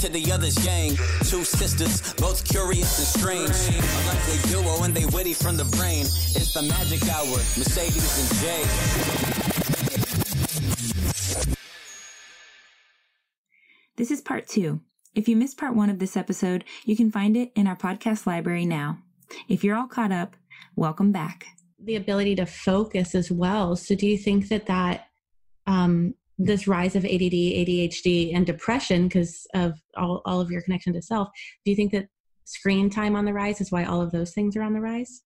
To the other's gang, two sisters, both curious and strange, unlikely duo, and they witty from the brain. It's the magic hour, Mercedes and Jay. This is part 2. If you missed part 1 of this episode, you can find it in our podcast library now. If you're all caught up, welcome back. The ability to focus as well. So do you think that this rise of ADD, ADHD, and depression because of all of your connection to self, do you think that screen time on the rise is why all of those things are on the rise?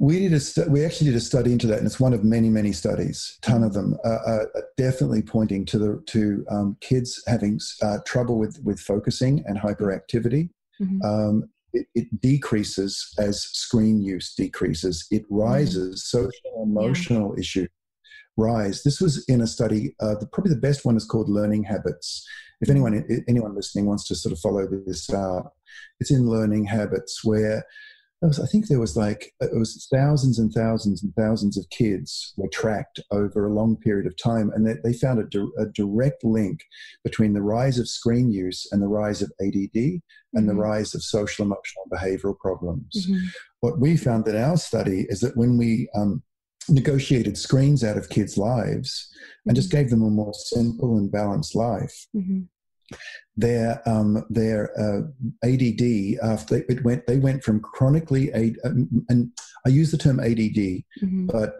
We actually did a study into that, and it's one of many, many studies. Ton of them are definitely pointing to kids having trouble with focusing and hyperactivity. Mm-hmm. It decreases as screen use decreases. It rises. Mm-hmm. Social and emotional issues rise. This was in a study, probably the best one is called Learning Habits. If anyone listening wants to sort of follow this up, it's in Learning Habits where it was thousands and thousands and thousands of kids were tracked over a long period of time, and they found a direct link between the rise of screen use and the rise of ADD and the rise of social, emotional, and behavioral problems. Mm-hmm. What we found in our study is that when we negotiated screens out of kids' lives and just gave them a more simple and balanced life, their ADD, they went from chronically, and I use the term ADD, but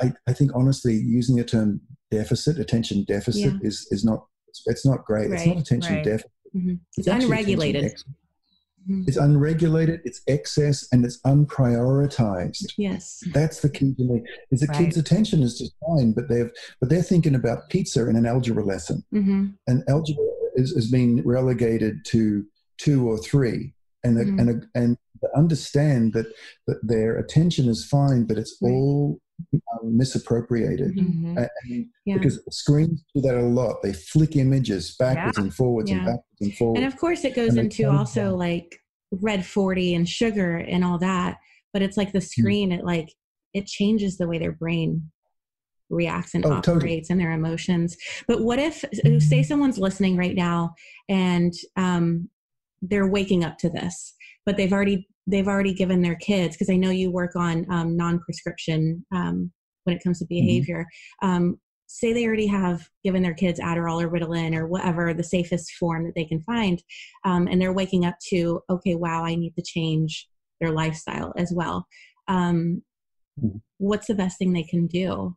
I think honestly using the term attention deficit is not, it's not great. Right. It's not attention deficit. Mm-hmm. It's unregulated. It's unregulated, it's excess, and it's unprioritized. Yes. That's the key to me. Is that kids' attention is just fine, but they're thinking about pizza in an algebra lesson. Mm-hmm. And algebra has been relegated to 2 or 3. And and understand that their attention is fine, but it's all misappropriated. Mm-hmm. Because screens do that a lot. They flick images backwards and forwards and backwards and forwards. And of course it goes into also like Red 40 and sugar and all that. But it's like the screen, it changes the way their brain reacts and operates and their emotions. But what if, say someone's listening right now and they're waking up to this, but they've already given their kids, because I know you work on non-prescription when it comes to behavior. Say they already have given their kids Adderall or Ritalin or whatever, the safest form that they can find, and they're waking up to, okay, wow, I need to change their lifestyle as well. What's the best thing they can do?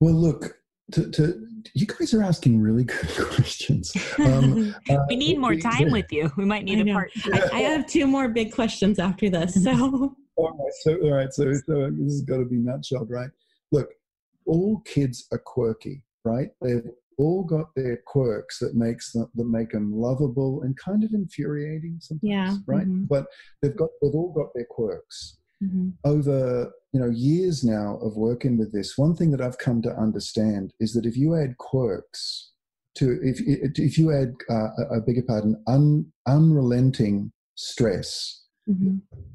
Well, look, you guys are asking really good questions. We need more time with you. We might need a part. I have 2 more big questions after this. So, all right, so this has got to be nutshelled, right? Look, all kids are quirky, right? They've all got their quirks that make them lovable and kind of infuriating sometimes, right? Mm-hmm. But they've all got their quirks. Mm-hmm. Over years now of working with this, one thing that I've come to understand is that if you add quirks to, if you add, I beg your pardon, unrelenting stress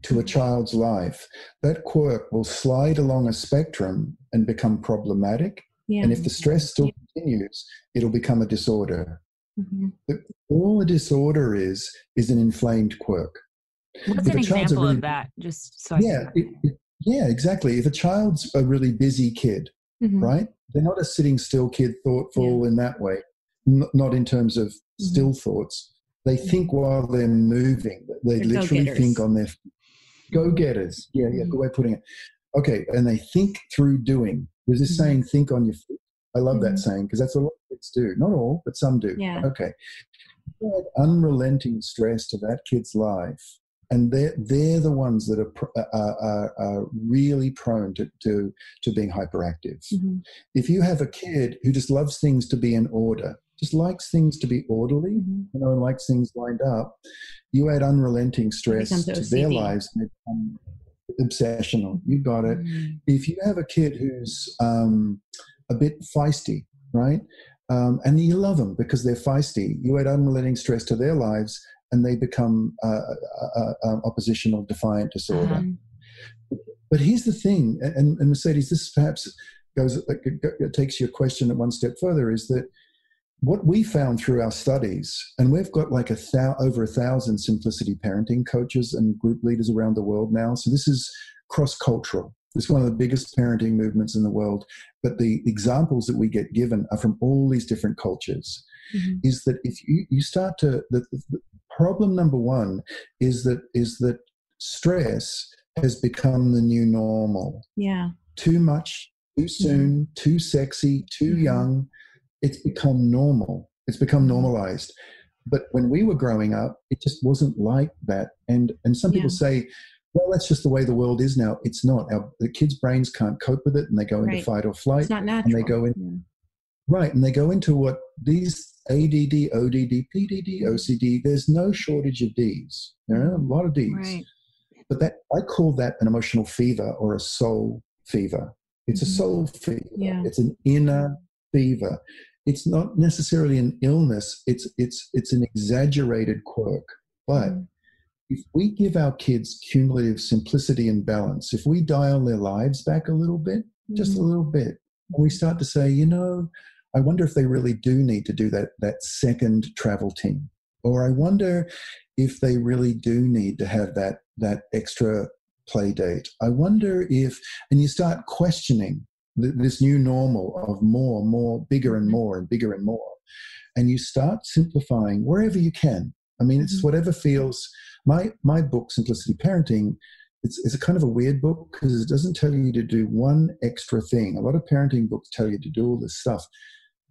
to a child's life, that quirk will slide along a spectrum and become problematic. Yeah. And if the stress still continues, it'll become a disorder. Mm-hmm. But all a disorder is an inflamed quirk. What's an example of that? Just so yeah, exactly. If a child's a really busy kid, right? They're not a sitting still kid, thoughtful in that way, not in terms of still thoughts. They think while they're moving. They literally think on their go-getters. Yeah, good way of putting it. Okay, and they think through doing. There's this saying, think on your feet. I love that saying because that's a lot of kids do. Not all, but some do. Yeah. Okay. Unrelenting stress to that kid's life. And they're the ones that are really prone to being hyperactive. Mm-hmm. If you have a kid who just loves things to be in order, just likes things to be orderly, and likes things lined up, you add unrelenting stress to their lives and they become obsessional. You got it. Mm-hmm. If you have a kid who's a bit feisty, right, and you love them because they're feisty, you add unrelenting stress to their lives and they become oppositional defiant disorder. But here's the thing, and Mercedes, this perhaps goes, it takes your question at one step further, is that what we found through our studies, and we've got like over 1,000 simplicity parenting coaches and group leaders around the world now. So this is cross-cultural. It's one of the biggest parenting movements in the world. But the examples that we get given are from all these different cultures. Mm-hmm. Is that if you start to, the problem number one is that stress has become the new normal. Yeah. Too much, too soon, mm-hmm. too sexy, too mm-hmm. young. It's become normal. It's become normalized. But when we were growing up, it just wasn't like that. And some people say, well, that's just the way the world is now. It's not. The kids' brains can't cope with it, and they go into fight or flight. It's not natural. And they go in, right, and they go into what these ADD, ODD, PDD, OCD. There's no shortage of Ds. There are a lot of Ds. Right. But that, I call that an emotional fever or a soul fever. It's a soul fever. Yeah. It's an inner fever. It's not necessarily an illness. It's an exaggerated quirk. But if we give our kids cumulative simplicity and balance, if we dial their lives back a little bit, just a little bit, and we start to say, you know, I wonder if they really do need to do that second travel team. Or I wonder if they really do need to have that extra play date. I wonder if, and you start questioning this new normal of more, bigger and more and bigger and more. And you start simplifying wherever you can. I mean, it's whatever feels. My book, Simplicity Parenting, it's a kind of a weird book because it doesn't tell you to do one extra thing. A lot of parenting books tell you to do all this stuff.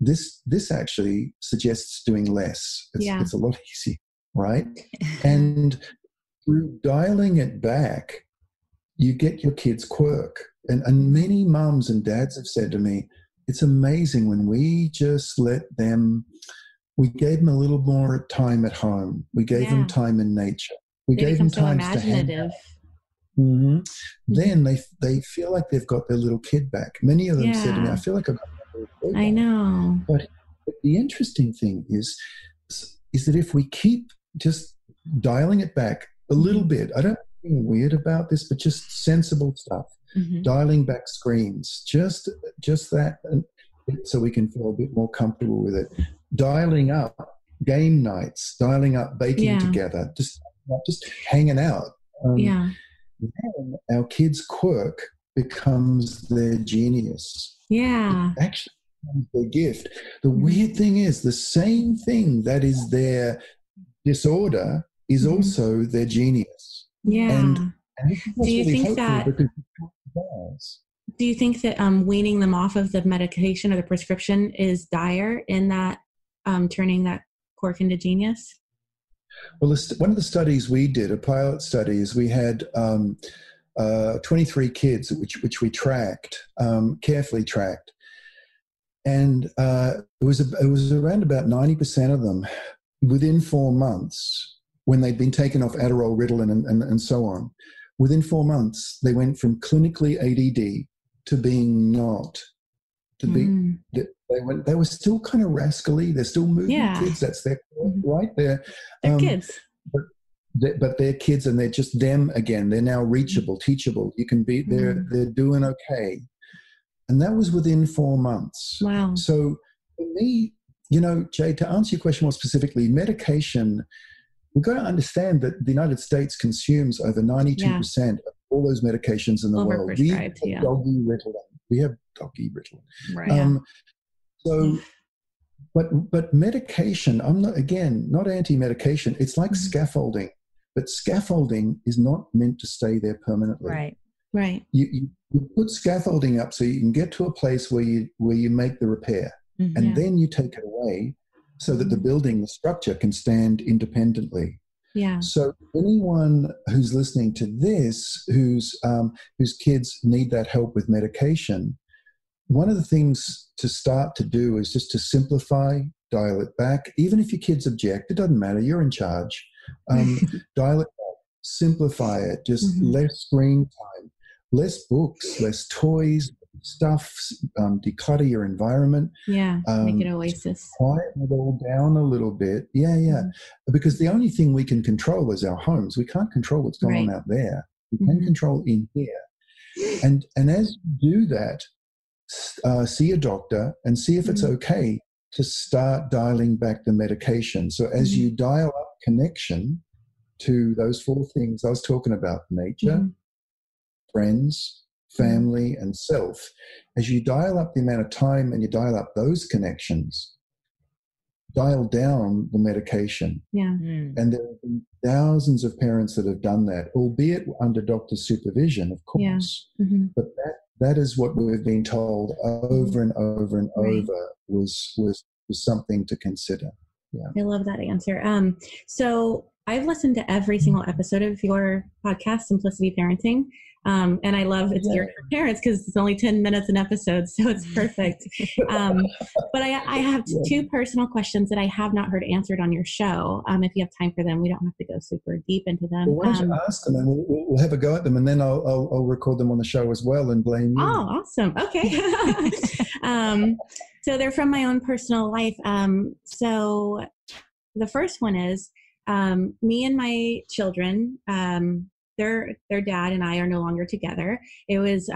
This actually suggests doing less. It's a lot easier, right? And through dialing it back, you get your kids' quirk. And many mums and dads have said to me, it's amazing when we just let them, we gave them a little more time at home. We gave them time in nature. We gave them time to hang out. Mm-hmm. Then they feel like they've got their little kid back. Many of them said to me, I feel like I've got my little kid back. I know. But the interesting thing is that if we keep just dialing it back a little bit, I don't feel weird about this, but just sensible stuff. Mm-hmm. Dialing back screens, just that, so we can feel a bit more comfortable with it. Dialing up game nights, dialing up baking together, just hanging out. Then our kids' quirk becomes their genius. Yeah. It actually becomes their gift. The weird thing is the same thing that is their disorder is also their genius. Yeah. And do you really think that... Do you think that weaning them off of the medication or the prescription is dire in that turning that quirk into genius? Well, one of the studies we did, a pilot study, is we had 23 kids, which we tracked, carefully tracked. And it was around about 90% of them within 4 months, when they'd been taken off Adderall, Ritalin, and so on. Within 4 months, they went from clinically ADD to being not. They were still kind of rascally. They're still moving kids. That's their right there. They're kids. But they're kids, and they're just them again. They're now reachable, teachable. You can be. They're doing okay. And that was within 4 months. Wow. So for me, you know, Jay, to answer your question more specifically, medication. We've got to understand that the United States consumes over 92% of all those medications in the world. We have doggy Ritalin. Right. But medication, I'm not anti-medication. It's like scaffolding. But scaffolding is not meant to stay there permanently. Right, right. You put scaffolding up so you can get to a place where you make the repair. Mm-hmm. And then you take it away, so that the building, the structure, can stand independently. Yeah. So anyone who's listening to this, whose kids need that help with medication, one of the things to start to do is just to simplify, dial it back. Even if your kids object, it doesn't matter. You're in charge. Dial it back, simplify it. Just less screen time, less books, less toys. Stuff, declutter your environment. Yeah, make it an oasis. Quieten it all down a little bit. Yeah. Because the only thing we can control is our homes. We can't control what's going on out there. We can control in here. And as you do that, see a doctor and see if it's okay to start dialing back the medication. So as you dial up connection to those four things I was talking about, nature, friends, family, and self, as you dial up the amount of time and you dial up those connections, dial down the medication. Yeah. And there have been thousands of parents that have done that, albeit under doctor supervision, of course. Yeah. But that is what we've been told over and over and over was something to consider. Yeah. I love that answer. So I've listened to every single episode of your podcast, Simplicity Parenting. And I love it's geared for parents because it's only 10 minutes an episode, so it's perfect. But I have two personal questions that I have not heard answered on your show. If you have time for them, we don't have to go super deep into them. Well, why don't you ask them, and we'll have a go at them, and then I'll record them on the show as well and blame you. Oh, awesome. Okay. So they're from my own personal life. So the first one is me and my children, their dad and I are no longer together. It was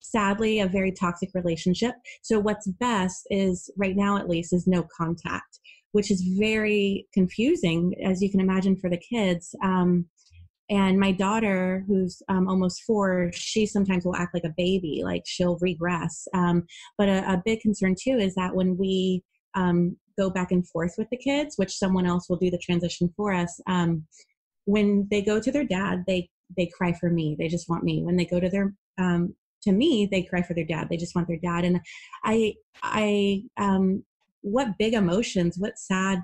sadly a very toxic relationship. So what's best is, right now at least, is no contact, which is very confusing, as you can imagine, for the kids. And my daughter, who's almost 4, she sometimes will act like a baby, like she'll regress. But a big concern too is that when we go back and forth with the kids, which someone else will do the transition for us, when they go to their dad, they cry for me. They just want me. When they go to their to me, they cry for their dad. They just want their dad. And I what big emotions, what sad,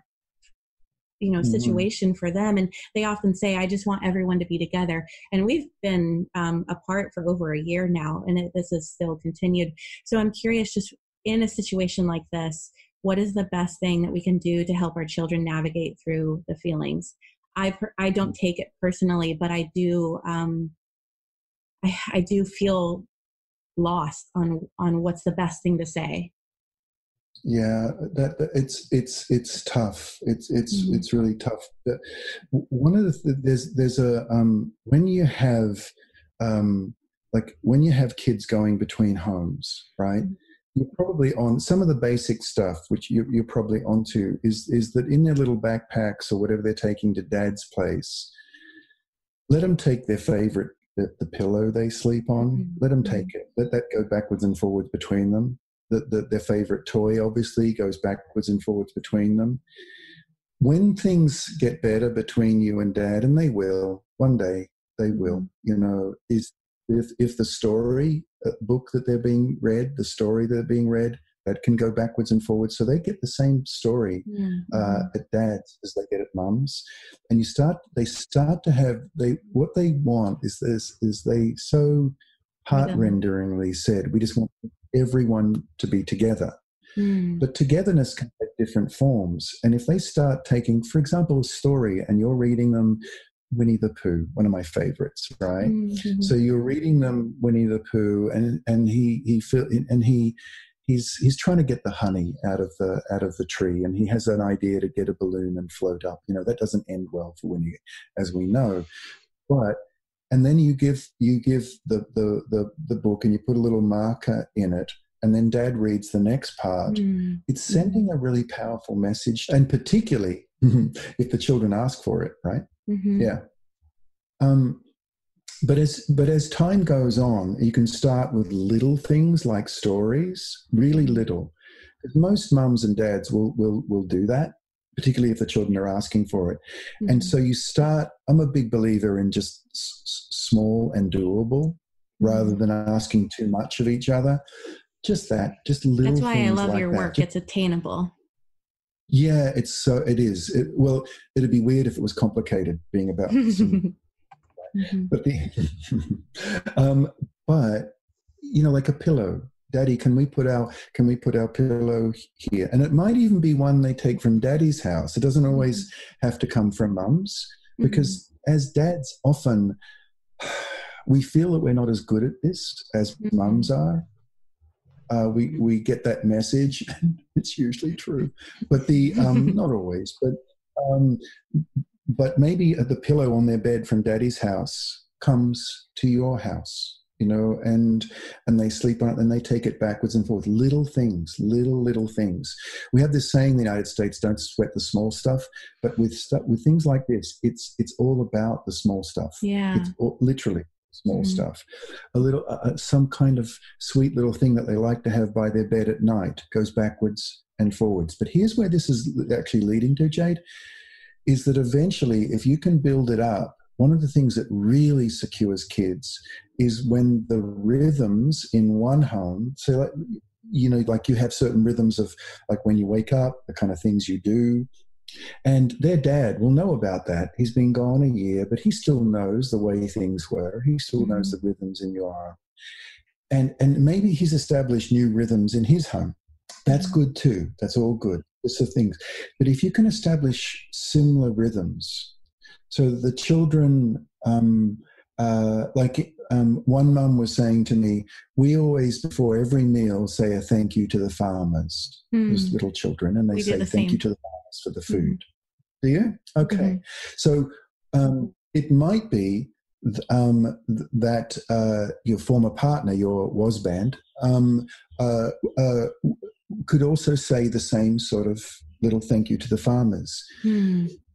situation for them. And they often say, I just want everyone to be together. And we've been apart for over a year now, and this is still continued. So I'm curious, just in a situation like this, what is the best thing that we can do to help our children navigate through the feelings? I don't take it personally, but I do. I do feel lost on what's the best thing to say. Yeah, that it's tough. It's really tough. One of the there's a when you have like when you have kids going between homes, right? You're probably on some of the basic stuff, which you're probably onto, is that in their little backpacks or whatever they're taking to dad's place, let them take their favorite, the pillow they sleep on. Let them take it. Let that go backwards and forwards between them. Their favorite toy obviously goes backwards and forwards between them. When things get better between you and dad, and they will, one day they will, if the story book that they're being read, the story they're being read, that can go backwards and forwards. So they get the same story at dad's as they get at mum's. And they start to have, what they want is this, is they so heart-renderingly said, we just want everyone to be together. But togetherness can take different forms. And if they start taking, for example, a story and you're reading them Winnie the Pooh, one of my favorites, right? So you're reading them Winnie the Pooh, and he's trying to get the honey out of the tree, and he has an idea to get a balloon and float up. That doesn't end well for Winnie, as we know. But and then you give the book and you put a little marker in it, and then dad reads the next part. It's sending a really powerful message, and particularly if the children ask for it, right? Yeah. But as time goes on, you can start with little things like stories, really little. Because most mums and dads will do that, particularly if the children are asking for it. And so you start, I'm a big believer in just small and doable rather than asking too much of each other. Just that, just little things. That's why I love like your work. It's attainable. Yeah, it is. It'd be weird if it was complicated being about this. But like a pillow. Daddy, can we put our pillow here? And it might even be one they take from daddy's house. It doesn't always have to come from mum's, because as dads often we feel that we're not as good at this as mums are. We get that message, and it's usually true, but not always, but maybe the pillow on their bed from daddy's house comes to your house. you know, and they sleep on it and they take it backwards and forth. Little things, little things. We have this saying in the United States, don't sweat the small stuff. But with things like this, it's all about the small stuff. Yeah. It's all, literally. Small stuff, a little, some kind of sweet little thing that they like to have by their bed at night, goes backwards and forwards. But here's where this is actually leading to, Jade, is that eventually, if you can build it up, one of the things that really secures kids is when the rhythms in one home, so like, you know, like you have certain rhythms of like when you wake up, the kind of things you do. And their dad will know about that. He's been gone a year, but he still knows the way things were. He still knows the rhythms in your home. And maybe he's established new rhythms in his home. That's good too. That's all good. It's the things. But if you can establish similar rhythms, so the children, one mum was saying to me, we always, before every meal, say a thank you to the farmers, those little children, and they say thank you to the farmers for the food. Do you? Okay. So it might be that your former partner, your wasband, could also say the same sort of little thank you to the farmers.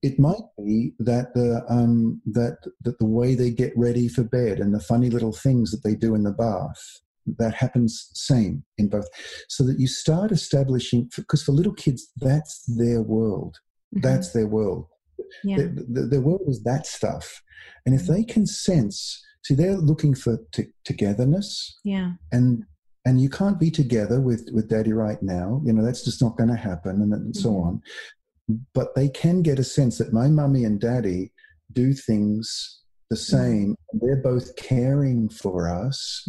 It might be that the way they get ready for bed and the funny little things that they do in the bath, that happens same in both, so that you start establishing, because for little kids, that's their world. That's their world. Yeah. Their world is that stuff. And if they can sense, see, they're looking for togetherness. Yeah. And you can't be together with daddy right now. You know, that's just not going to happen, and so on. But they can get a sense that my mummy and daddy do things the same. They're both caring for us,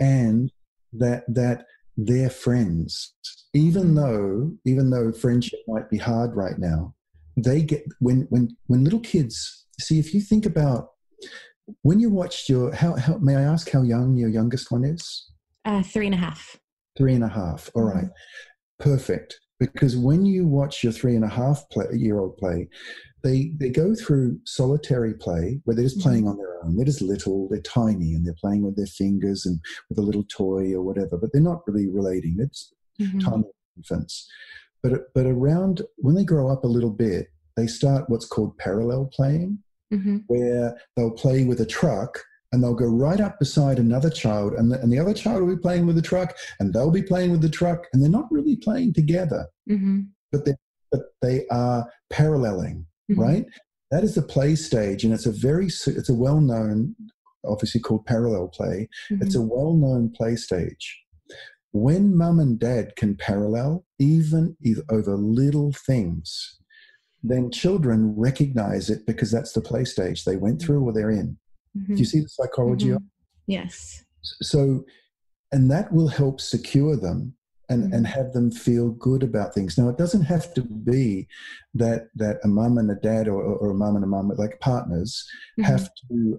and that they're friends. Even though friendship might be hard right now, they get, when little kids see, if you think about when you watched your, how may I ask how young your youngest one is? 3.5. 3.5. All right. Perfect. Because when you watch your 3.5-year-old play, they go through solitary play where they're just playing on their own. They're just little, they're tiny, and they're playing with their fingers and with a little toy or whatever, but they're not really relating. They're just tiny infants. But around, when they grow up a little bit, they start what's called parallel playing, where they'll play with a truck, and they'll go right up beside another child, and the other child will be playing with the truck, and they'll be playing with the truck, and they're not really playing together, but they are paralleling, right? That is the play stage, and it's a well-known, obviously called parallel play. It's a well-known play stage. When mum and dad can parallel, even over little things, then children recognize it because that's the play stage they went through or they're in. Do you see the psychology of it? Yes. So, and that will help secure them and have them feel good about things. Now, it doesn't have to be that a mum and a dad or a mum and a mum, like partners, have to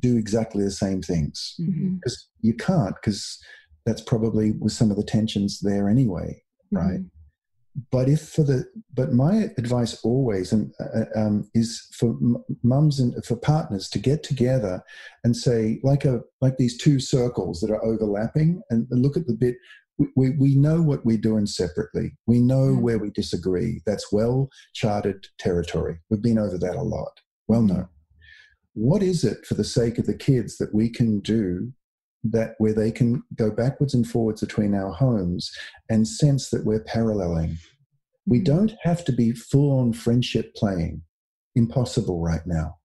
do exactly the same things. Because you can't, because that's probably with some of the tensions there anyway, right? But my advice always is for mums and for partners to get together and say, like these two circles that are overlapping, and look at the bit. We know what we're doing separately. We know where we disagree. That's well charted territory. We've been over that a lot. Well known. What is it, for the sake of the kids, that we can do that where they can go backwards and forwards between our homes and sense that we're paralleling? We don't have to be full-on friendship playing. Impossible right now.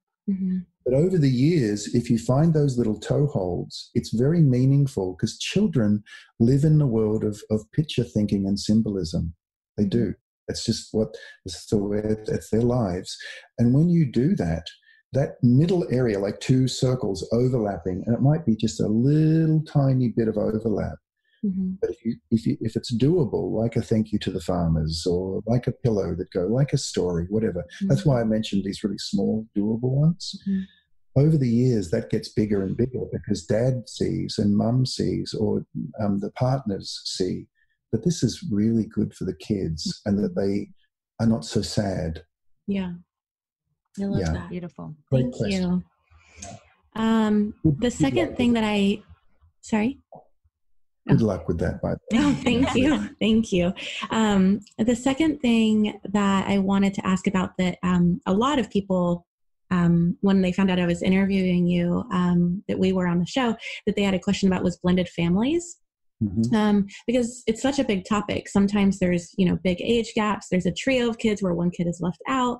But over the years, if you find those little toeholds, it's very meaningful, because children live in the world of picture thinking and symbolism. They do. That's just that's their lives. And when you do that, that middle area, like two circles overlapping, and it might be just a little tiny bit of overlap. But if it's doable, like a thank you to the farmers, or like a pillow that go, like a story, whatever. That's why I mentioned these really small, doable ones. Over the years, that gets bigger and bigger, because dad sees and mum sees, or the partners see, that this is really good for the kids and that they are not so sad. Yeah. I love that. Beautiful. Great question. Thank you. The second thing that I Sorry. Good luck with that, by the way. Oh, thank you. Thank you. The second thing that I wanted to ask about that a lot of people, when they found out I was interviewing you, that we were on the show, that they had a question about was blended families. Mm-hmm. Because it's such a big topic. Sometimes there's, you know, big age gaps. There's a trio of kids where one kid is left out.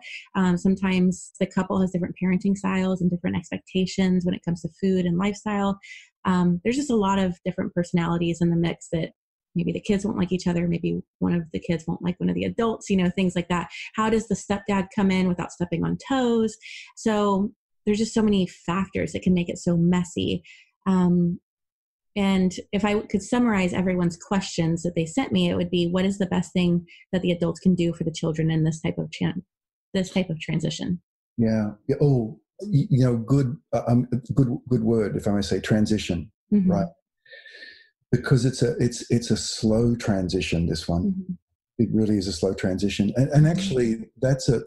Sometimes the couple has different parenting styles and different expectations when it comes to food and lifestyle. There's just a lot of different personalities in the mix that maybe the kids won't like each other. Maybe one of the kids won't like one of the adults, you know, things like that. How does the stepdad come in without stepping on toes? So there's just so many factors that can make it so messy. And if I could summarize everyone's questions that they sent me, it would be, what is the best thing that the adults can do for the children in this type of transition? Yeah. Oh, you know, good word, if I may say, transition, mm-hmm. right? Because it's a slow transition, this one. Mm-hmm. It really is a slow transition. And actually that's a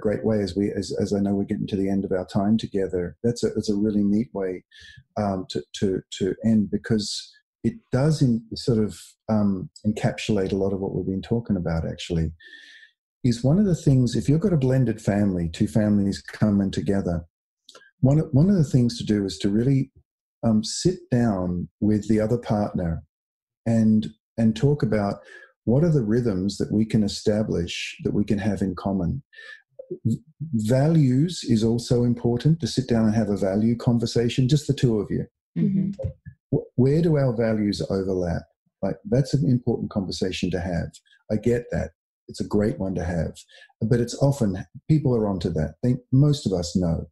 great way, as I know we're getting to the end of our time together. That's a really neat way to end, because it does encapsulate a lot of what we've been talking about. Actually, is one of the things, if you've got a blended family, two families coming together, one of the things to do is to really sit down with the other partner and talk about, what are the rhythms that we can establish, that we can have in common? Values is also important, to sit down and have a value conversation, just the two of you. Mm-hmm. Where do our values overlap? Like, that's an important conversation to have. I get that. It's a great one to have. But it's often, people are onto that. Most of us know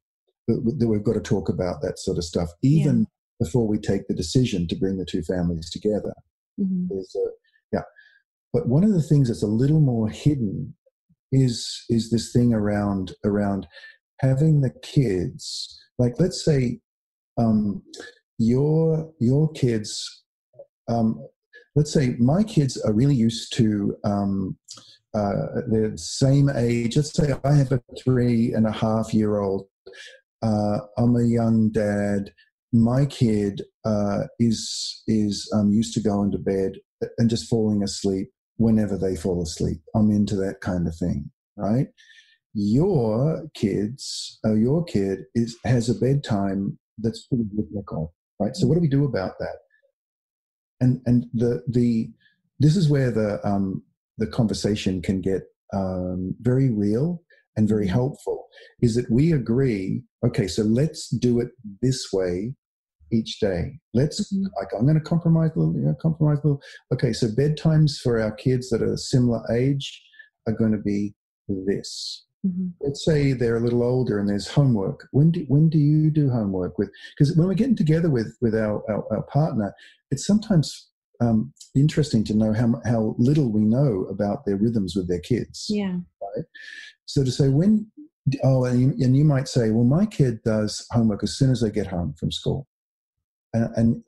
that we've got to talk about that sort of stuff, even before we take the decision to bring the two families together. Mm-hmm. But one of the things that's a little more hidden is this thing around having the kids, like, let's say your kids, let's say my kids are really used to the same age. Let's say I have a 3.5-year-old. I'm a young dad. My kid is used to going to bed and just falling asleep whenever they fall asleep. I'm into that kind of thing, right? Your kid has a bedtime that's pretty difficult, right? So what do we do about that? And this is where the conversation can get very real and very helpful, is that we agree, okay, so let's do it this way each day. Let's, like, I'm going to compromise a little. Okay, so bedtimes for our kids that are a similar age are going to be this. Mm-hmm. Let's say they're a little older and there's homework. When do you do homework with? Because when we're getting together with our partner, it's sometimes interesting to know how little we know about their rhythms with their kids. Yeah. Right? So to say when, and you might say, well, my kid does homework as soon as they get home from school. And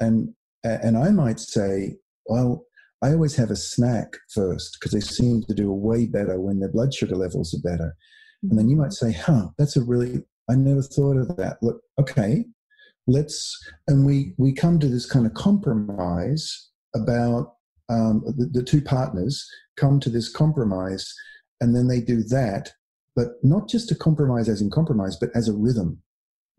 I might say, well, I always have a snack first because they seem to do way better when their blood sugar levels are better. Mm-hmm. And then you might say, I never thought of that. Look, okay, we come to this kind of compromise about the two partners come to this compromise, and then they do that, but not just a compromise as in compromise, but as a rhythm.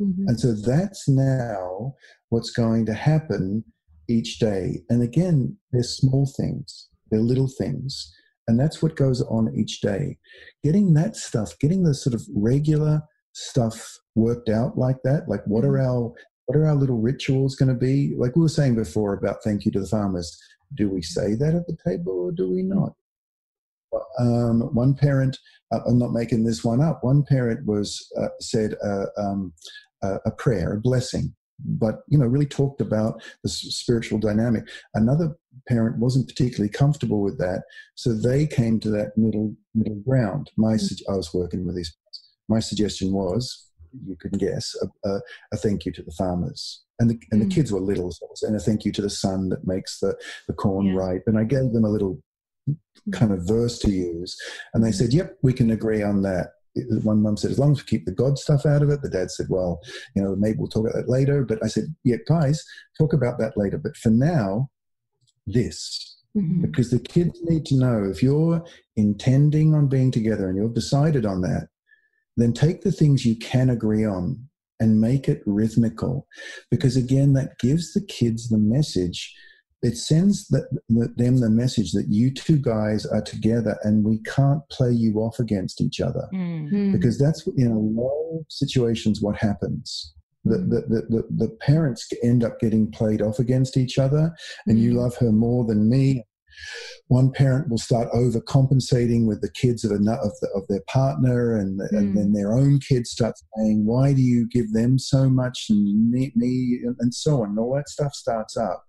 Mm-hmm. And so that's now what's going to happen each day. And again, they're small things, they're little things. And that's what goes on each day. Getting that stuff, getting the sort of regular stuff worked out like that. Like, what are our little rituals going to be? Like we were saying before about thank you to the farmers. Do we say that at the table or do we not? One parent, I'm not making this one up, one parent said a prayer, a blessing, but, you know, really talked about the spiritual dynamic. Another parent wasn't particularly comfortable with that, so they came to that middle ground. I was working with these. My suggestion was, you can guess, a thank you to the farmers. And the kids were little, and a thank you to the sun that makes the corn ripe. And I gave them a little kind of verse to use, and they said, yep, we can agree on that. one mum said, as long as we keep the God stuff out of it. The dad said, well, you know, maybe we'll talk about that later. But I said, yeah, guys, talk about that later. But for now, this. Mm-hmm. Because the kids need to know, if you're intending on being together and you've decided on that, then take the things you can agree on and make it rhythmical. Because again, that gives the kids the message. It sends them the message that you two guys are together and we can't play you off against each other. Mm-hmm. Because that's, in a lot of situations, what happens. The parents end up getting played off against each other, and mm-hmm. you love her more than me. One parent will start overcompensating with the kids of their partner, and then their own kids start saying, why do you give them so much and me, and so on. And all that stuff starts up.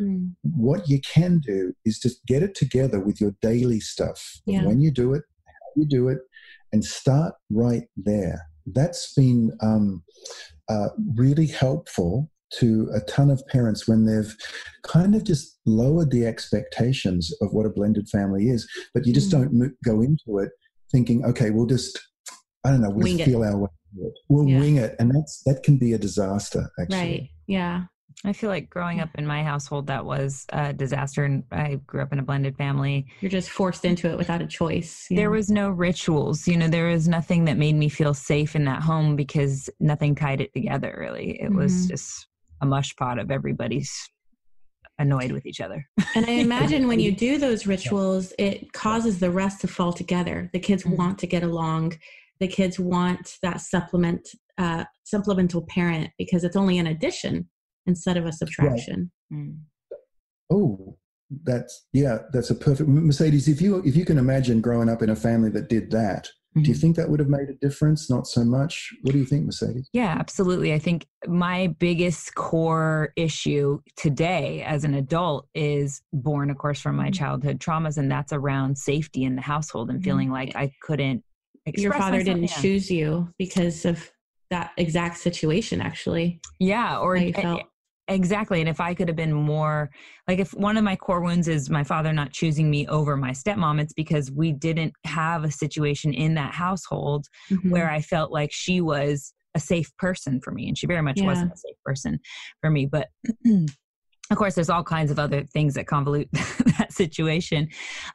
Mm. What you can do is just get it together with your daily stuff. Yeah. When you do it, how you do it, and start right there. That's been really helpful to a ton of parents when they've kind of just lowered the expectations of what a blended family is. But you just don't go into it thinking, okay, we'll just, I don't know, we'll feel our way through it. We'll wing it. And that can be a disaster, actually. Right, yeah. I feel like growing up in my household, that was a disaster. And I grew up in a blended family. You're just forced into it without a choice. There was no rituals. You know, there was nothing that made me feel safe in that home because nothing tied it together, really. It was just a mush pot of everybody's annoyed with each other. And I imagine when you do those rituals, it causes the rest to fall together. The kids want to get along. The kids want that supplemental parent because it's only an addition instead of a subtraction. Right. Mm. Oh, that's a perfect, Mercedes, if you can imagine growing up in a family that did that, mm-hmm. do you think that would have made a difference? Not so much. What do you think, Mercedes? Yeah, absolutely. I think my biggest core issue today as an adult is born, of course, from my childhood traumas. And that's around safety in the household and feeling like I couldn't express myself. Your father didn't choose you because of that exact situation, actually. Yeah. Or exactly. And if I could have been more, like, if one of my core wounds is my father not choosing me over my stepmom, it's because we didn't have a situation in that household where I felt like she was a safe person for me. And she very much wasn't a safe person for me. But of course, there's all kinds of other things that convolute that situation.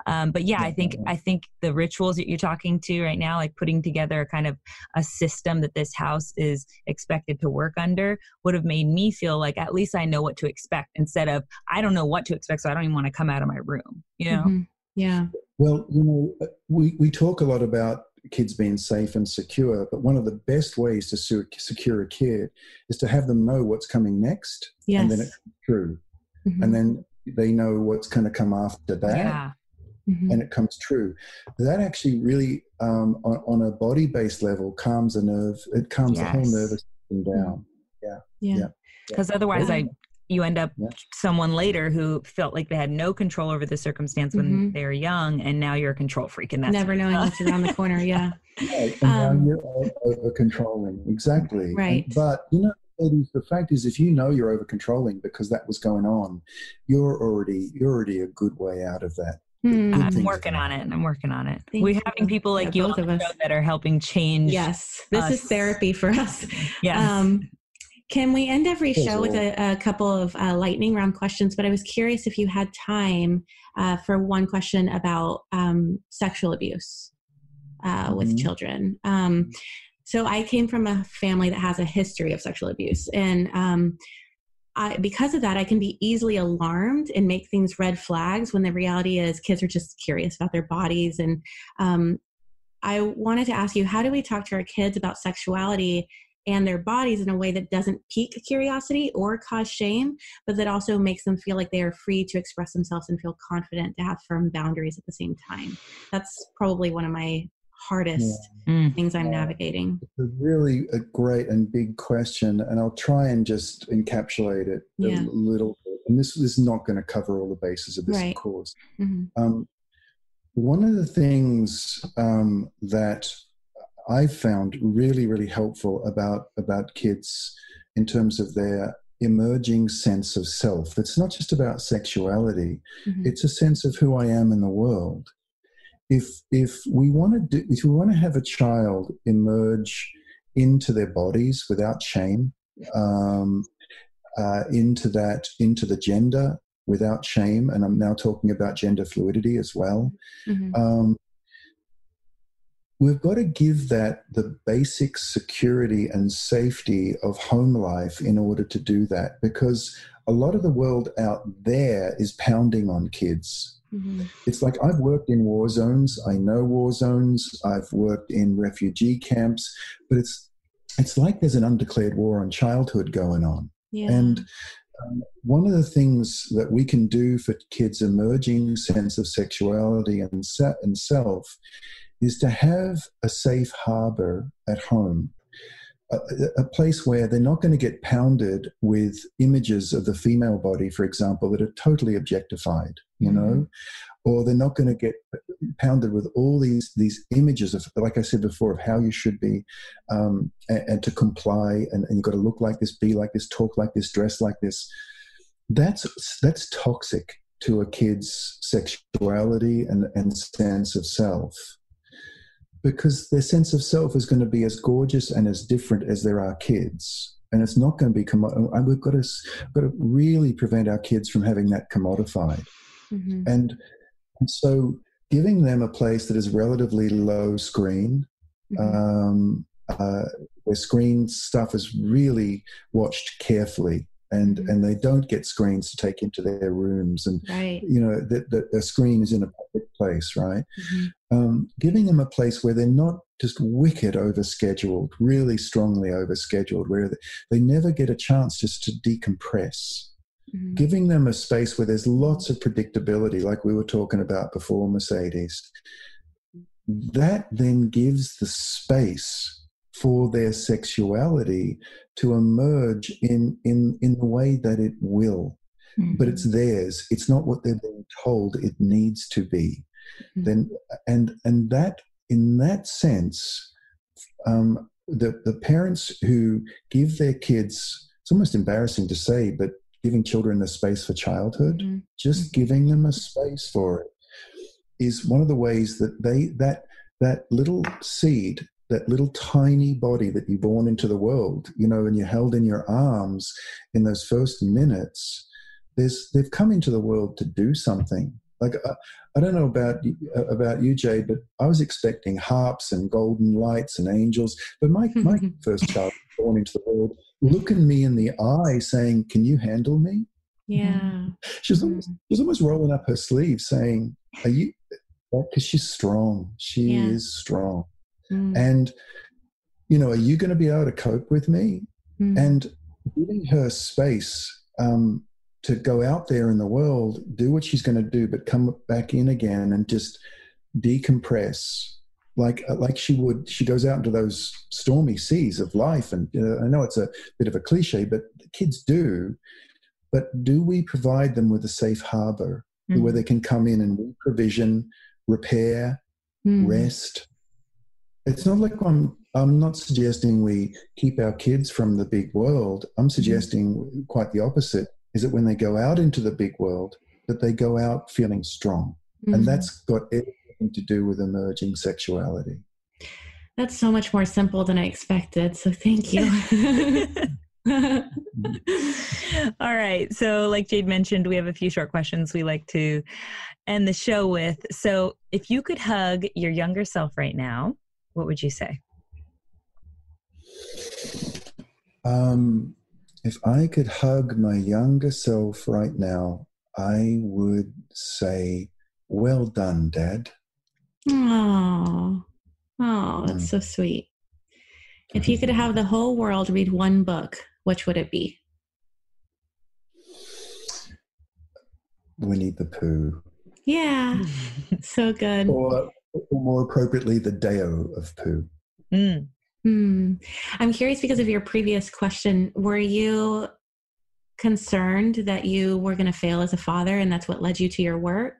But yeah, I think the rituals that you're talking to right now, like putting together a kind of a system that this house is expected to work under, would have made me feel like at least I know what to expect, instead of I don't know what to expect, so I don't even want to come out of my room, you know? Mm-hmm. Yeah. Well, you know, we talk a lot about kids being safe and secure, but one of the best ways to secure a kid is to have them know what's coming next, and then it's true, and then they know what's going to come after that, and it comes true. That actually really, on a body-based level, calms a nerve. It calms the whole nervous system down. Yeah. Because otherwise, you end up someone later who felt like they had no control over the circumstance when they were young, and now you're a control freak, and that's never knowing what's around the corner. And now you're over controlling. Exactly. Right. But you know, the fact is, if you know you're over controlling because that was going on, you're already a good way out of that. I'm working on it. We're having people like you on the show that are helping change. Yes, this is therapy for us. Yes. Can we end every show with a couple of lightning round questions? But I was curious if you had time for one question about sexual abuse with children. So I came from a family that has a history of sexual abuse. And because of that, I can be easily alarmed and make things red flags when the reality is kids are just curious about their bodies. And I wanted to ask you, how do we talk to our kids about sexuality and their bodies in a way that doesn't pique curiosity or cause shame, but that also makes them feel like they are free to express themselves and feel confident to have firm boundaries at the same time? That's probably one of my hardest things I'm navigating. It's a great and big question, and I'll try and just encapsulate it a little bit. And this is not going to cover all the bases of this, of course. One of the things that I've found really, really helpful about kids in terms of their emerging sense of self. It's not just about sexuality. It's a sense of who I am in the world. if we want to have a child emerge into their bodies without shame, into the gender without shame, and I'm now talking about gender fluidity as well. Mm-hmm. We've got to give that the basic security and safety of home life in order to do that, because a lot of the world out there is pounding on kids. Mm-hmm. It's like, I've worked in war zones. I know war zones. I've worked in refugee camps, but it's like there's an undeclared war on childhood going on. Yeah. And one of the things that we can do for kids' emerging sense of sexuality and self is to have a safe harbor at home, a place where they're not going to get pounded with images of the female body, for example, that are totally objectified, you know, or they're not going to get pounded with all these images of, like I said before, of how you should be, and to comply, and you've got to look like this, be like this, talk like this, dress like this. That's toxic to a kid's sexuality and sense of self, because their sense of self is going to be as gorgeous and as different as there are kids. And it's not going to be, we've got to really prevent our kids from having that commodified. Mm-hmm. And so giving them a place that is relatively low screen, where screen stuff is really watched carefully, and they don't get screens to take into their rooms, and you know, the screen is in a public place, right? Mm-hmm. Giving them a place where they're not just wicked overscheduled, really strongly overscheduled, where they never get a chance just to decompress. Mm-hmm. Giving them a space where there's lots of predictability, like we were talking about before, Mercedes, that then gives the space for their sexuality to emerge in the way that it will. Mm-hmm. But it's theirs. It's not what they're being told it needs to be. Mm-hmm. And that, in that sense, the parents who give their kids, it's almost embarrassing to say, but giving children a space for childhood, mm-hmm. just giving them a space for it, is one of the ways that that little seed, that little tiny body that you're born into the world, you know, and you're held in your arms in those first minutes, they've come into the world to do something. Like, I don't know about you, Jay, but I was expecting harps and golden lights and angels. But my first child born into the world, looking me in the eye saying, "Can you handle me?" Yeah. She was almost rolling up her sleeve saying, "Are you?" Because she's strong. She is strong. Mm. And, you know, are you going to be able to cope with me? Mm. And giving her space to go out there in the world, do what she's going to do, but come back in again and just decompress. Like she would, she goes out into those stormy seas of life. And I know it's a bit of a cliche, but kids do. But do we provide them with a safe harbor where they can come in and we provision, repair, rest? It's not like I'm not suggesting we keep our kids from the big world. I'm suggesting quite the opposite, is that when they go out into the big world, that they go out feeling strong. Mm-hmm. And that's got everything to do with emerging sexuality. That's so much more simple than I expected. So thank you. All right. So like Jade mentioned, we have a few short questions we like to end the show with. So if you could hug your younger self right now, what would you say? If I could hug my younger self right now, I would say, "Well done, Dad." Oh, that's so sweet. If you could have the whole world read one book, which would it be? Winnie the Pooh. Yeah, so good. Or more appropriately, the Tao of Pooh. Mm. Mm. I'm curious, because of your previous question, were you concerned that you were going to fail as a father, and that's what led you to your work?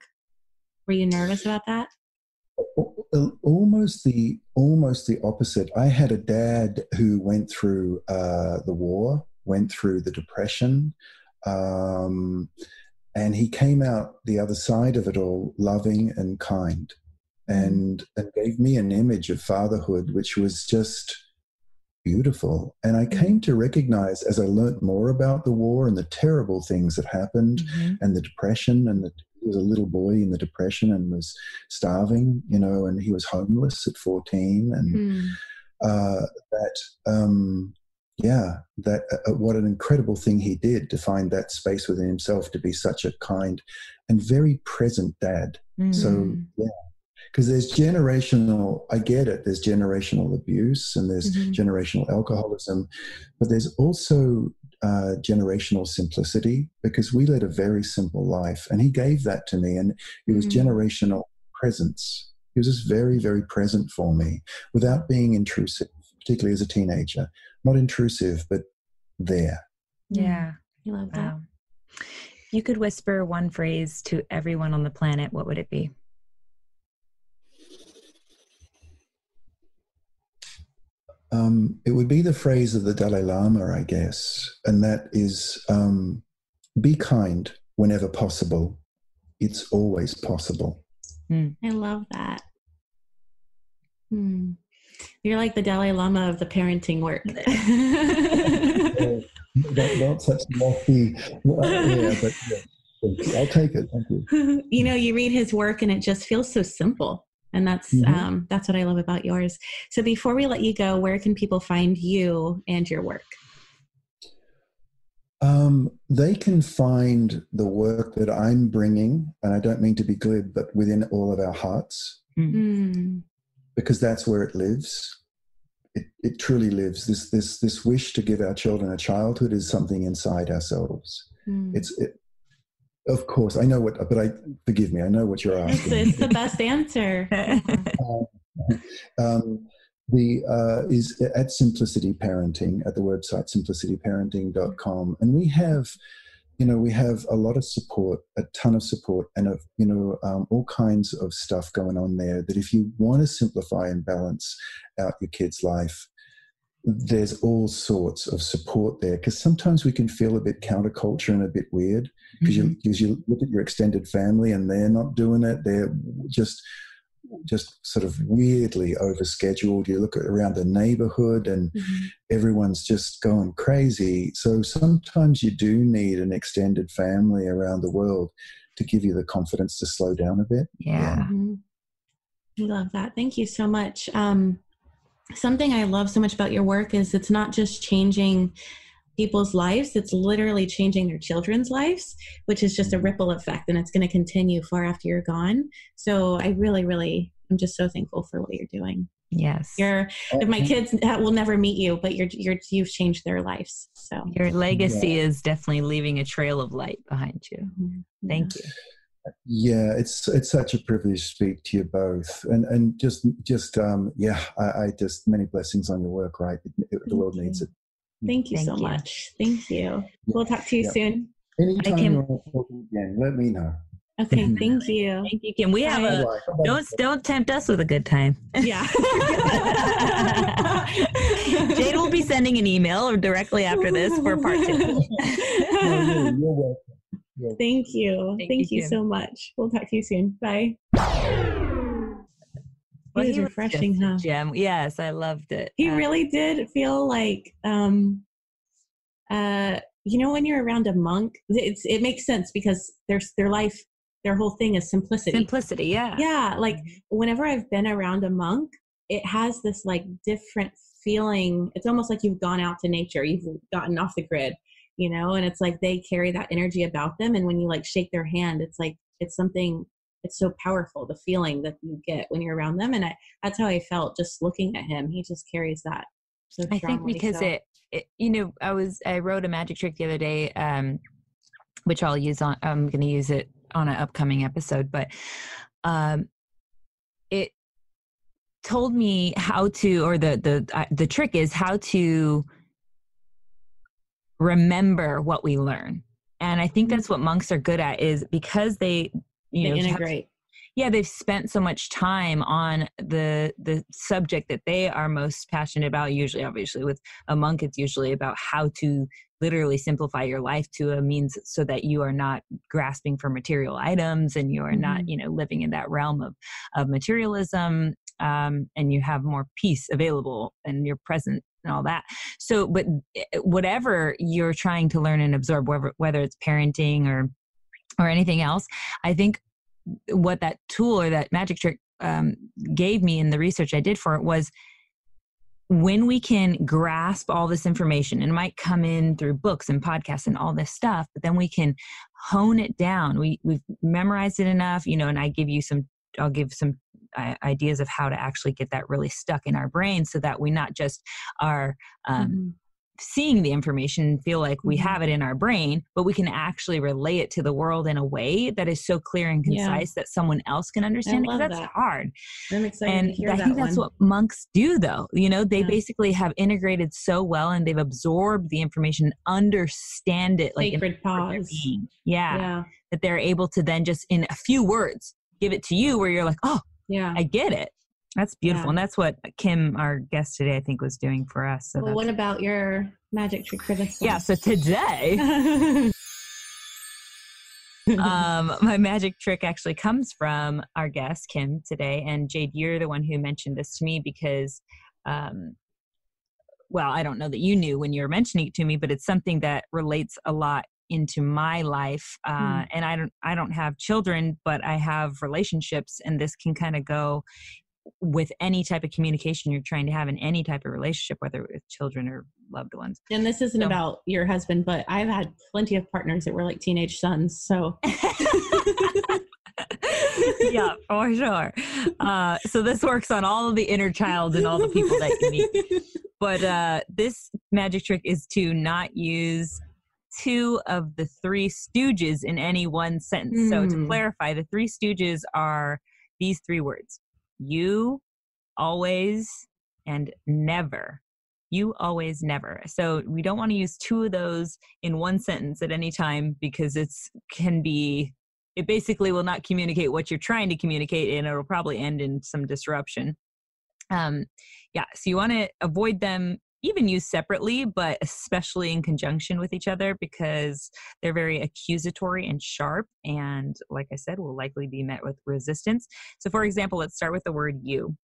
Were you nervous about that? Almost the opposite. I had a dad who went through the war, went through the Depression, and he came out the other side of it all loving and kind. and gave me an image of fatherhood, which was just beautiful. And I came to recognize, as I learned more about the war and the terrible things that happened, and the depression, and he was a little boy in the depression and was starving, you know, and he was homeless at 14, and what an incredible thing he did to find that space within himself to be such a kind and very present dad. So, yeah, because there's generational, I get it, there's generational abuse and there's generational alcoholism, but there's also generational simplicity, because we led a very simple life, and he gave that to me, and it was generational presence. He was just very, very present for me without being intrusive, particularly as a teenager. Not intrusive, but there. Yeah. I love that. Wow. If you could whisper one phrase to everyone on the planet, what would it be? It would be the phrase of the Dalai Lama, I guess. And that is, be kind whenever possible. It's always possible. I love that. You're like the Dalai Lama of the parenting work. Not such lofty, but yeah, I'll take it. Thank you. You know, you read his work and it just feels so simple. And that's what I love about yours. So before we let you go, where can people find you and your work? They can find the work that I'm bringing, and I don't mean to be glib, but within all of our hearts, because that's where it lives. It truly lives. This wish to give our children a childhood is something inside ourselves. Of course, I know what, but forgive me, I know what you're asking. It's the best answer. Is at Simplicity Parenting, at the website simplicityparenting.com. And we have, we have a lot of support, a ton of support, and, all kinds of stuff going on there that if you want to simplify and balance out your kid's life, there's all sorts of support there, because sometimes we can feel a bit counterculture and a bit weird, because you look at your extended family and they're not doing it. They're just sort of weirdly overscheduled. You look around the neighborhood and everyone's just going crazy. So sometimes you do need an extended family around the world to give you the confidence to slow down a bit. I love that. Thank you so much. Something I love so much about your work is it's not just changing people's lives, it's literally changing their children's lives, which is just a ripple effect, and it's going to continue far after you're gone. So I really, I'm just so thankful for what you're doing. Yes. My kids will never meet you, but you've changed their lives. So your legacy is definitely leaving a trail of light behind you. Thank you. Yeah, it's such a privilege to speak to you both, and I just, many blessings on your work. Right, the world needs it. Thank you so much. Thank you. We'll talk to you soon. Anytime you want to talk again, let me know. Okay, thank you. Thank you, Kim. We have don't tempt us with a good time. Yeah. Jade will be sending an email or directly after this for part 2. You're welcome. Thank you. Thank you so much. We'll talk to you soon. Bye. Well, it was refreshing, huh? Gem. Yes, I loved it. He really did feel like, when you're around a monk, it makes sense, because their life, their whole thing is simplicity. Simplicity, yeah. Yeah, like whenever I've been around a monk, it has this like different feeling. It's almost like you've gone out to nature. You've gotten off the grid. And it's like they carry that energy about them. And when you like shake their hand, it's like, it's so powerful, the feeling that you get when you're around them. And that's how I felt just looking at him. He just carries that. So strongly, I think because I wrote a magic trick the other day, which I'll use I'm going to use it on an upcoming episode, but it told me how to, or the trick is how to remember what we learn. And I think that's what monks are good at, is because they integrate. They've spent so much time on the subject that they are most passionate about. Usually, obviously with a monk, it's usually about how to literally simplify your life to a means so that you are not grasping for material items and you are not, you know, living in that realm of materialism, and you have more peace available and you're present and all that. So, but whatever you're trying to learn and absorb, whether it's parenting or anything else, I think what that tool or that magic trick gave me in the research I did for it was, when we can grasp all this information, and it might come in through books and podcasts and all this stuff, but then we can hone it down. We've memorized it enough, you know, and I'll give some ideas of how to actually get that really stuck in our brain so that we not just are seeing the information and feel like we have it in our brain, but we can actually relay it to the world in a way that is so clear and concise that someone else can understand it. Because that's hard. I'm excited to hear that. And I think that's what monks do, though. You know, they basically have integrated so well and they've absorbed the information, understand it, like sacred pause. That they're able to then just in a few words give it to you, where you're like, oh, yeah, I get it. That's beautiful. Yeah. And that's what Kim, our guest today, I think was doing for us. So well, what about your magic trick for this one? Yeah, so today, my magic trick actually comes from our guest, Kim, today. And Jade, you're the one who mentioned this to me because, well, I don't know that you knew when you were mentioning it to me, but it's something that relates a lot into my life. And I don't have children, but I have relationships, and this can kind of go with any type of communication you're trying to have in any type of relationship, whether with children or loved ones. And this isn't about your husband, but I've had plenty of partners that were like teenage sons. So yeah, for sure. So this works on all of the inner child and all the people that you meet. But this magic trick is to not use two of the Three Stooges in any one sentence. So to clarify, the Three Stooges are these three words. You, always, and never. You, always, never. So we don't want to use two of those in one sentence at any time, because it basically will not communicate what you're trying to communicate, and it'll probably end in some disruption. So you want to avoid them, even used separately, but especially in conjunction with each other, because they're very accusatory and sharp, and like I said, will likely be met with resistance. So for example, let's start with the word you.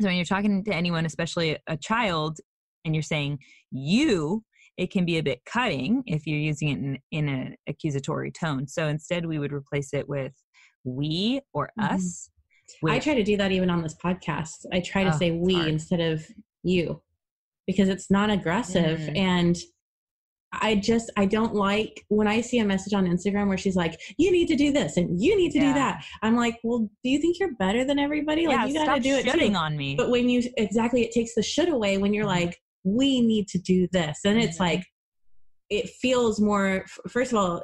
So when you're talking to anyone, especially a child, and you're saying you, it can be a bit cutting if you're using it in an accusatory tone. So instead we would replace it with we or us. I try to do that even on this podcast. I try to say we instead of you, because it's not aggressive. And I don't like when I see a message on Instagram where she's like, you need to do this and you need to do that. I'm like, well, do you think you're better than everybody? Like, you got to do it too. On me. But when you, it takes the should away when you're like, we need to do this. And it's like, it feels more, first of all,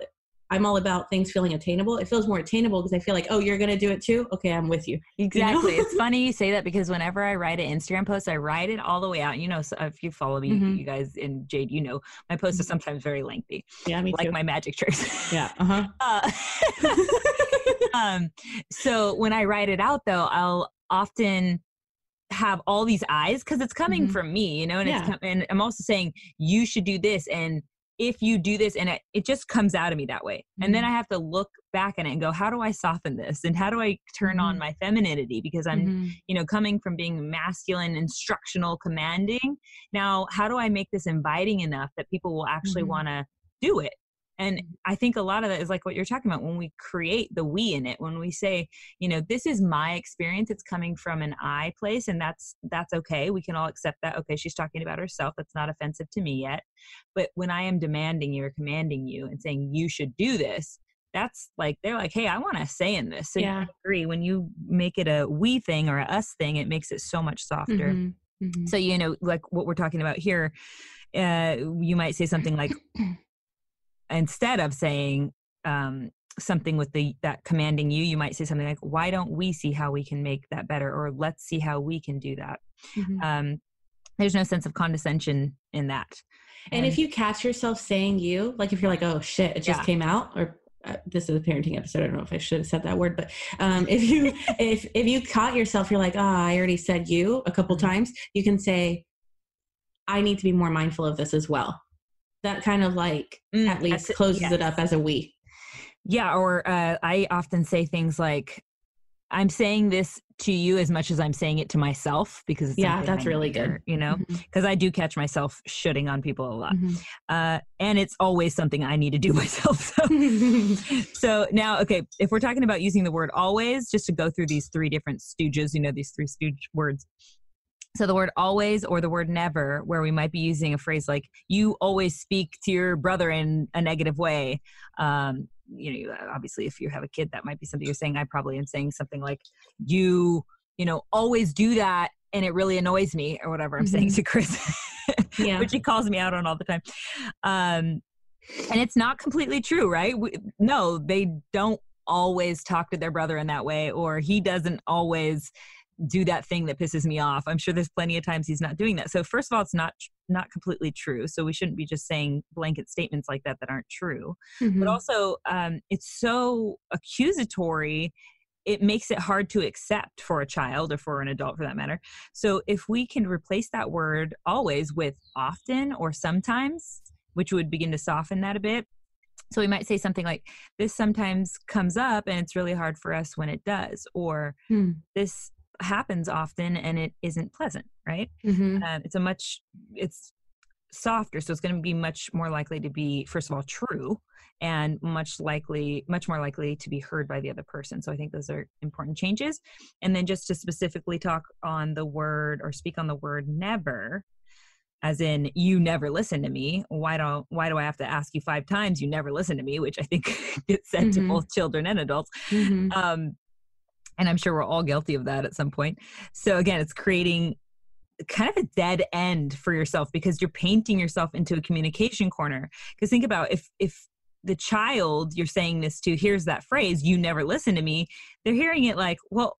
I'm all about things feeling attainable. It feels more attainable because I feel like, oh, you're going to do it too? Okay, I'm with you. Exactly. You know? It's funny you say that, because whenever I write an Instagram post, I write it all the way out. You know, so if you follow me, you guys, and Jade, you know, my posts are sometimes very lengthy. Yeah, me too. Like my magic tricks. Yeah, so when I write it out, though, I'll often have all these eyes, because it's coming from me, you know, and, and I'm also saying, you should do this, and if you do this, and it just comes out of me that way. And then I have to look back at it and go, how do I soften this? And how do I turn on my femininity? Because I'm, you know, coming from being masculine, instructional, commanding. Now, how do I make this inviting enough that people will actually want to do it? And I think a lot of that is like what you're talking about when we create the we in it, when we say, you know, this is my experience, it's coming from an I place, and that's okay. We can all accept that. Okay, she's talking about herself. That's not offensive to me yet. But when I am demanding you or commanding you and saying you should do this, that's like, they're like, hey, I want to say in this. So I agree. When you make it a we thing or a us thing, it makes it so much softer. So, you know, like what we're talking about here, you might say something like, instead of saying something with that commanding you might say something like, why don't we see how we can make that better? Or let's see how we can do that. There's no sense of condescension in that. And if you catch yourself saying you, like if you're like, oh shit, it just came out, or this is a parenting episode, I don't know if I should have said that word, but if you caught yourself, you're like, I already said you a couple times, you can say, I need to be more mindful of this as well. that kind of like at least closes it up as a we. Yeah. Or I often say things like, I'm saying this to you as much as I'm saying it to myself, because it's that's really good, you know, because I do catch myself shitting on people a lot. And it's always something I need to do myself. So, now, okay, if we're talking about using the word always, just to go through these three different stooges, you know, these three stooge words. So the word always or the word never, where we might be using a phrase like, you always speak to your brother in a negative way. You know, obviously if you have a kid, that might be something you're saying. I probably am saying something like, you know, always do that. And it really annoys me, or whatever I'm saying to Chris, which he calls me out on all the time. And it's not completely true, right? No, they don't always talk to their brother in that way, or he doesn't always do that thing that pisses me off. I'm sure there's plenty of times he's not doing that. So first of all, it's not completely true. So we shouldn't be just saying blanket statements like that that aren't true. But also, it's so accusatory, it makes it hard to accept for a child or for an adult for that matter. So if we can replace that word always with often or sometimes, which would begin to soften that a bit. So we might say something like, this sometimes comes up and it's really hard for us when it does, or this happens often and it isn't pleasant, right? It's softer. So it's going to be much more likely to be, first of all, true, and much more likely to be heard by the other person. So I think those are important changes. And then just to specifically talk on the word, or speak on the word never, as in, you never listen to me. Why do I have to ask you 5 times? You never listen to me, which I think gets said to both children and adults. And I'm sure we're all guilty of that at some point. So again, it's creating kind of a dead end for yourself, because you're painting yourself into a communication corner. Because think about, if the child you're saying this to hears that phrase, you never listen to me, they're hearing it like, well,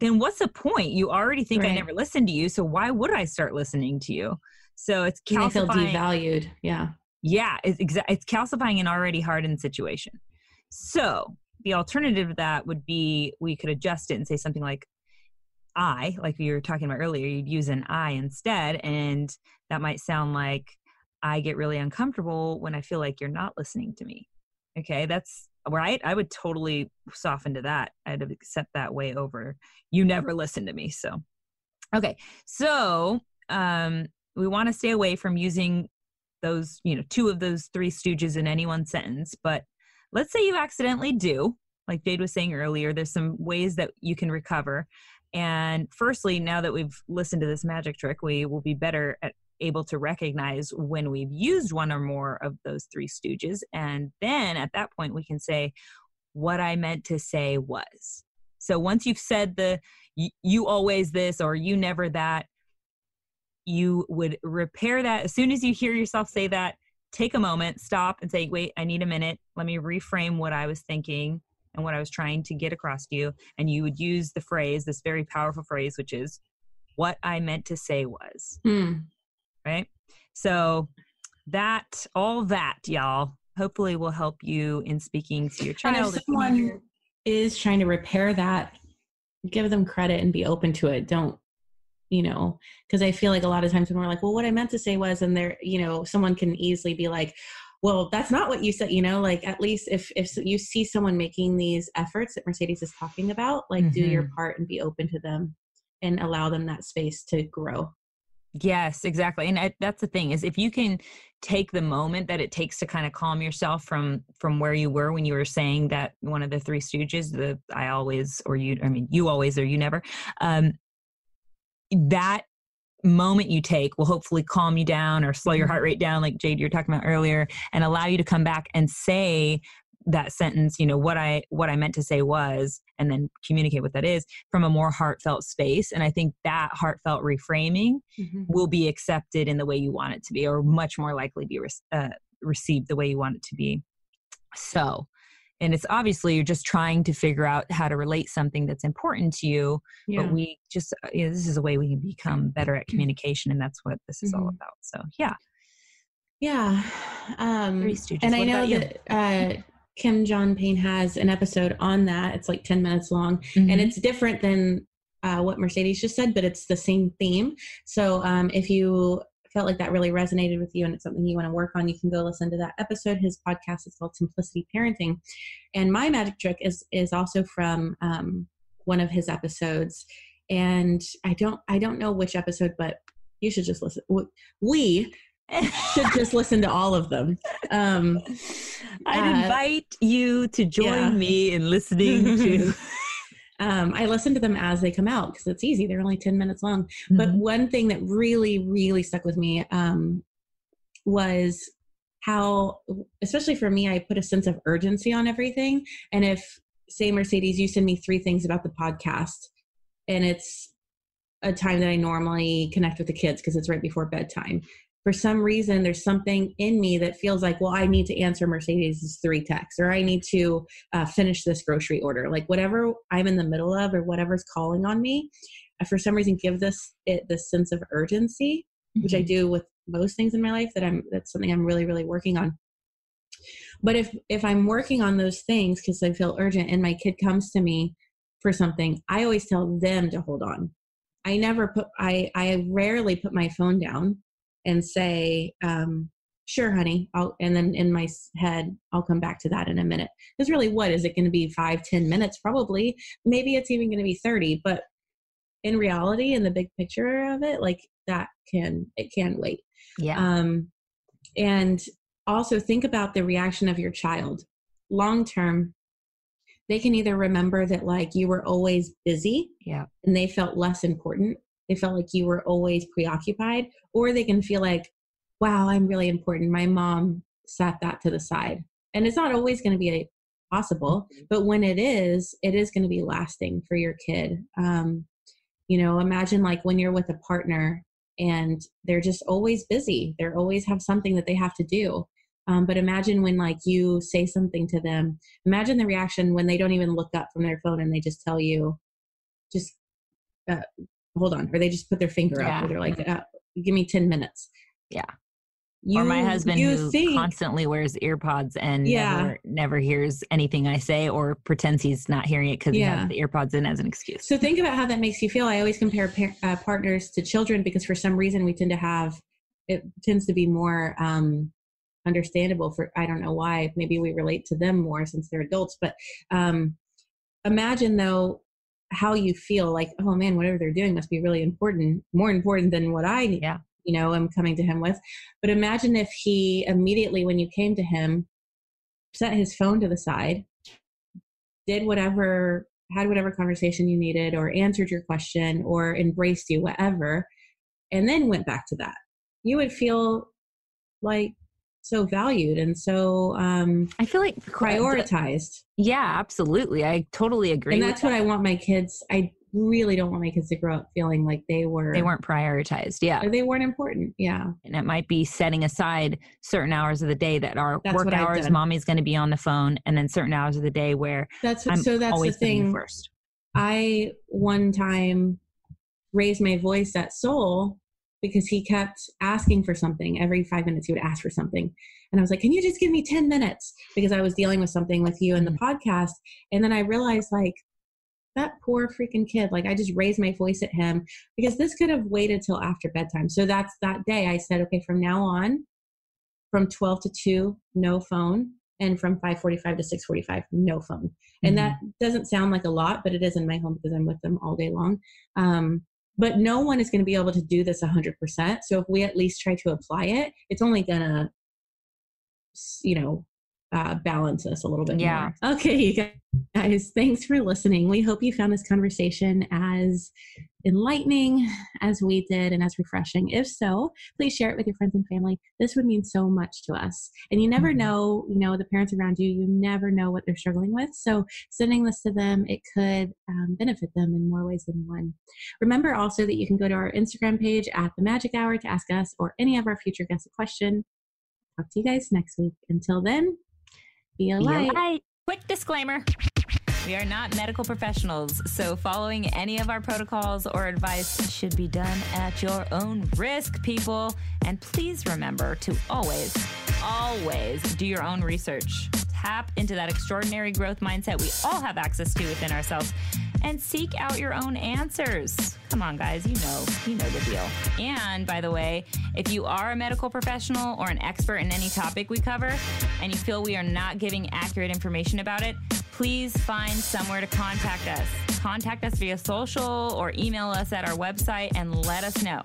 then what's the point? You already think I never listen to you, so why would I start listening to you? So it's calcifying. They feel devalued. Yeah, it's calcifying an already hardened situation. So the alternative to that would be, we could adjust it and say something like I, like you were talking about earlier, you'd use an I instead. And that might sound like, I get really uncomfortable when I feel like you're not listening to me. Okay. That's right. I would totally soften to that. I'd accept that way over, you never listen to me. So, okay. So, we want to stay away from using those, you know, two of those three stooges in any one sentence, but let's say you accidentally do, like Jade was saying earlier, there's some ways that you can recover. And firstly, now that we've listened to this magic trick, we will be better at able to recognize when we've used one or more of those three stooges. And then at that point, we can say, what I meant to say was. So once you've said the, you always this, or you never that, you would repair that. As soon as you hear yourself say that, take a moment, stop and say, wait, I need a minute. Let me reframe what I was thinking and what I was trying to get across to you. And you would use the phrase, this very powerful phrase, which is, what I meant to say was. Right? So that, all that, y'all, hopefully will help you in speaking to your child. And if someone is trying to repair that, give them credit and be open to it. Don't, you know, because I feel like a lot of times when we're like, well, what I meant to say was, and they're, you know, someone can easily be like, well, that's not what you said, you know, like at least if you see someone making these efforts that Mercedes is talking about, like do your part and be open to them and allow them that space to grow. Yes, exactly. And that's the thing, is if you can take the moment that it takes to kind of calm yourself from where you were when you were saying that one of the three stooges, the I always, or you, I mean, you always, or you never, that moment you take will hopefully calm you down or slow your heart rate down, like Jade, you're talking about earlier, and allow you to come back and say that sentence, you know, what I meant to say was, and then communicate what that is from a more heartfelt space. And I think that heartfelt reframing will be accepted in the way you want it to be, or much more likely be received the way you want it to be. So, and it's obviously you're just trying to figure out how to relate something that's important to you, but we just, you know, this is a way we can become better at communication, and that's what this is all about. So yeah. Three Stooges. And I know that, Kim John Payne has an episode on that. It's like 10 minutes long, and it's different than what Mercedes just said, but it's the same theme. So if you felt like that really resonated with you and it's something you want to work on, you can go listen to that episode. His podcast is called Simplicity Parenting. And My Magic Trick is also from one of his episodes. And I don't know which episode, but you should just listen. We should just listen to all of them. I'd invite you to join me in listening to... I listen to them as they come out because it's easy. They're only 10 minutes long. Mm-hmm. But one thing that really, really stuck with me was how, especially for me, I put a sense of urgency on everything. And if, say, Mercedes, you send me 3 things about the podcast, and it's a time that I normally connect with the kids because it's right before bedtime. For some reason, there's something in me that feels like, well, I need to answer Mercedes' 3 texts, or I need to finish this grocery order. Like whatever I'm in the middle of or whatever's calling on me, I, for some reason, give this sense of urgency, which I do with most things in my life that's something I'm really, really working on. But if I'm working on those things because I feel urgent and my kid comes to me for something, I always tell them to hold on. I rarely put my phone down and say, sure, honey. And then in my head, I'll come back to that in a minute. Because really, what is it going to be? 5, 10 minutes, probably. Maybe it's even going to be 30. But in reality, in the big picture of it, like it can wait. Yeah. And also think about the reaction of your child. Long term, they can either remember that like you were always busy, and they felt less important. They felt like you were always preoccupied, or they can feel like, wow, I'm really important. My mom set that to the side. And it's not always going to be possible, but when it is going to be lasting for your kid. Imagine like when you're with a partner and they're just always busy. They always have something that they have to do. But imagine when like you say something to them, imagine the reaction when they don't even look up from their phone and they just tell you, just, hold on, or they just put their finger up, or they're like, give me 10 minutes. Yeah. Or my husband constantly wears earpods and never hears anything I say or pretends he's not hearing it because he has the earpods in as an excuse. So think about how that makes you feel. I always compare partners to children because for some reason we tend to have, it tends to be more understandable for, I don't know why, maybe we relate to them more since they're adults, but imagine though, how you feel like, oh man, whatever they're doing must be really important, more important than what I, am coming to him with. But imagine if he immediately, when you came to him, set his phone to the side, had whatever conversation you needed or answered your question or embraced you, whatever, and then went back to that. You would feel like so valued and so I feel like prioritized. Yeah, absolutely. I totally agree. And that's what I want my kids. I really don't want my kids to grow up feeling like they weren't prioritized. Yeah. Or they weren't important. Yeah. And it might be setting aside certain hours of the day that are work hours, mommy's going to be on the phone, and then certain hours of the day where that's the thing first. I one time raised my voice at Soul because he kept asking for something. Every 5 minutes he would ask for something. And I was like, can you just give me 10 minutes? Because I was dealing with something with you in the podcast. And then I realized like that poor freaking kid, like I just raised my voice at him because this could have waited till after bedtime. So that's that day I said, okay, from now on, from 12 to 2, no phone. And from 5:45 to 6:45, no phone. And that doesn't sound like a lot, but it is in my home because I'm with them all day long. But no one is going to be able to do this 100%. So if we at least try to apply it, it's only going to, balance us a little bit more. Okay, you guys, thanks for listening. We hope you found this conversation as enlightening as we did and as refreshing. If so, please share it with your friends and family. This would mean so much to us. And you never know, the parents around you never know what they're struggling with. So sending this to them, it could benefit them in more ways than one. Remember also that you can go to our Instagram page at The Magic Hour to ask us or any of our future guests a question. Talk to you guys next week. Until then, be a light. Quick disclaimer. We are not medical professionals, so following any of our protocols or advice should be done at your own risk, people. And please remember to always, always do your own research. Tap into that extraordinary growth mindset we all have access to within ourselves and seek out your own answers. Come on, guys, you know the deal. And by the way, if you are a medical professional or an expert in any topic we cover, and you feel we are not giving accurate information about it, please find somewhere to contact us. Contact us via social or email us at our website and let us know.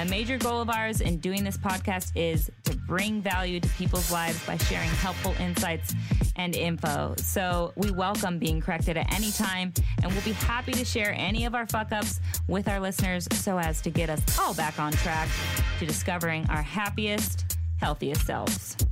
A major goal of ours in doing this podcast is to bring value to people's lives by sharing helpful insights and info. So we welcome being corrected at any time, and we'll be happy to share any of our fuck-ups with our listeners so as to get us all back on track to discovering our happiest, healthiest selves.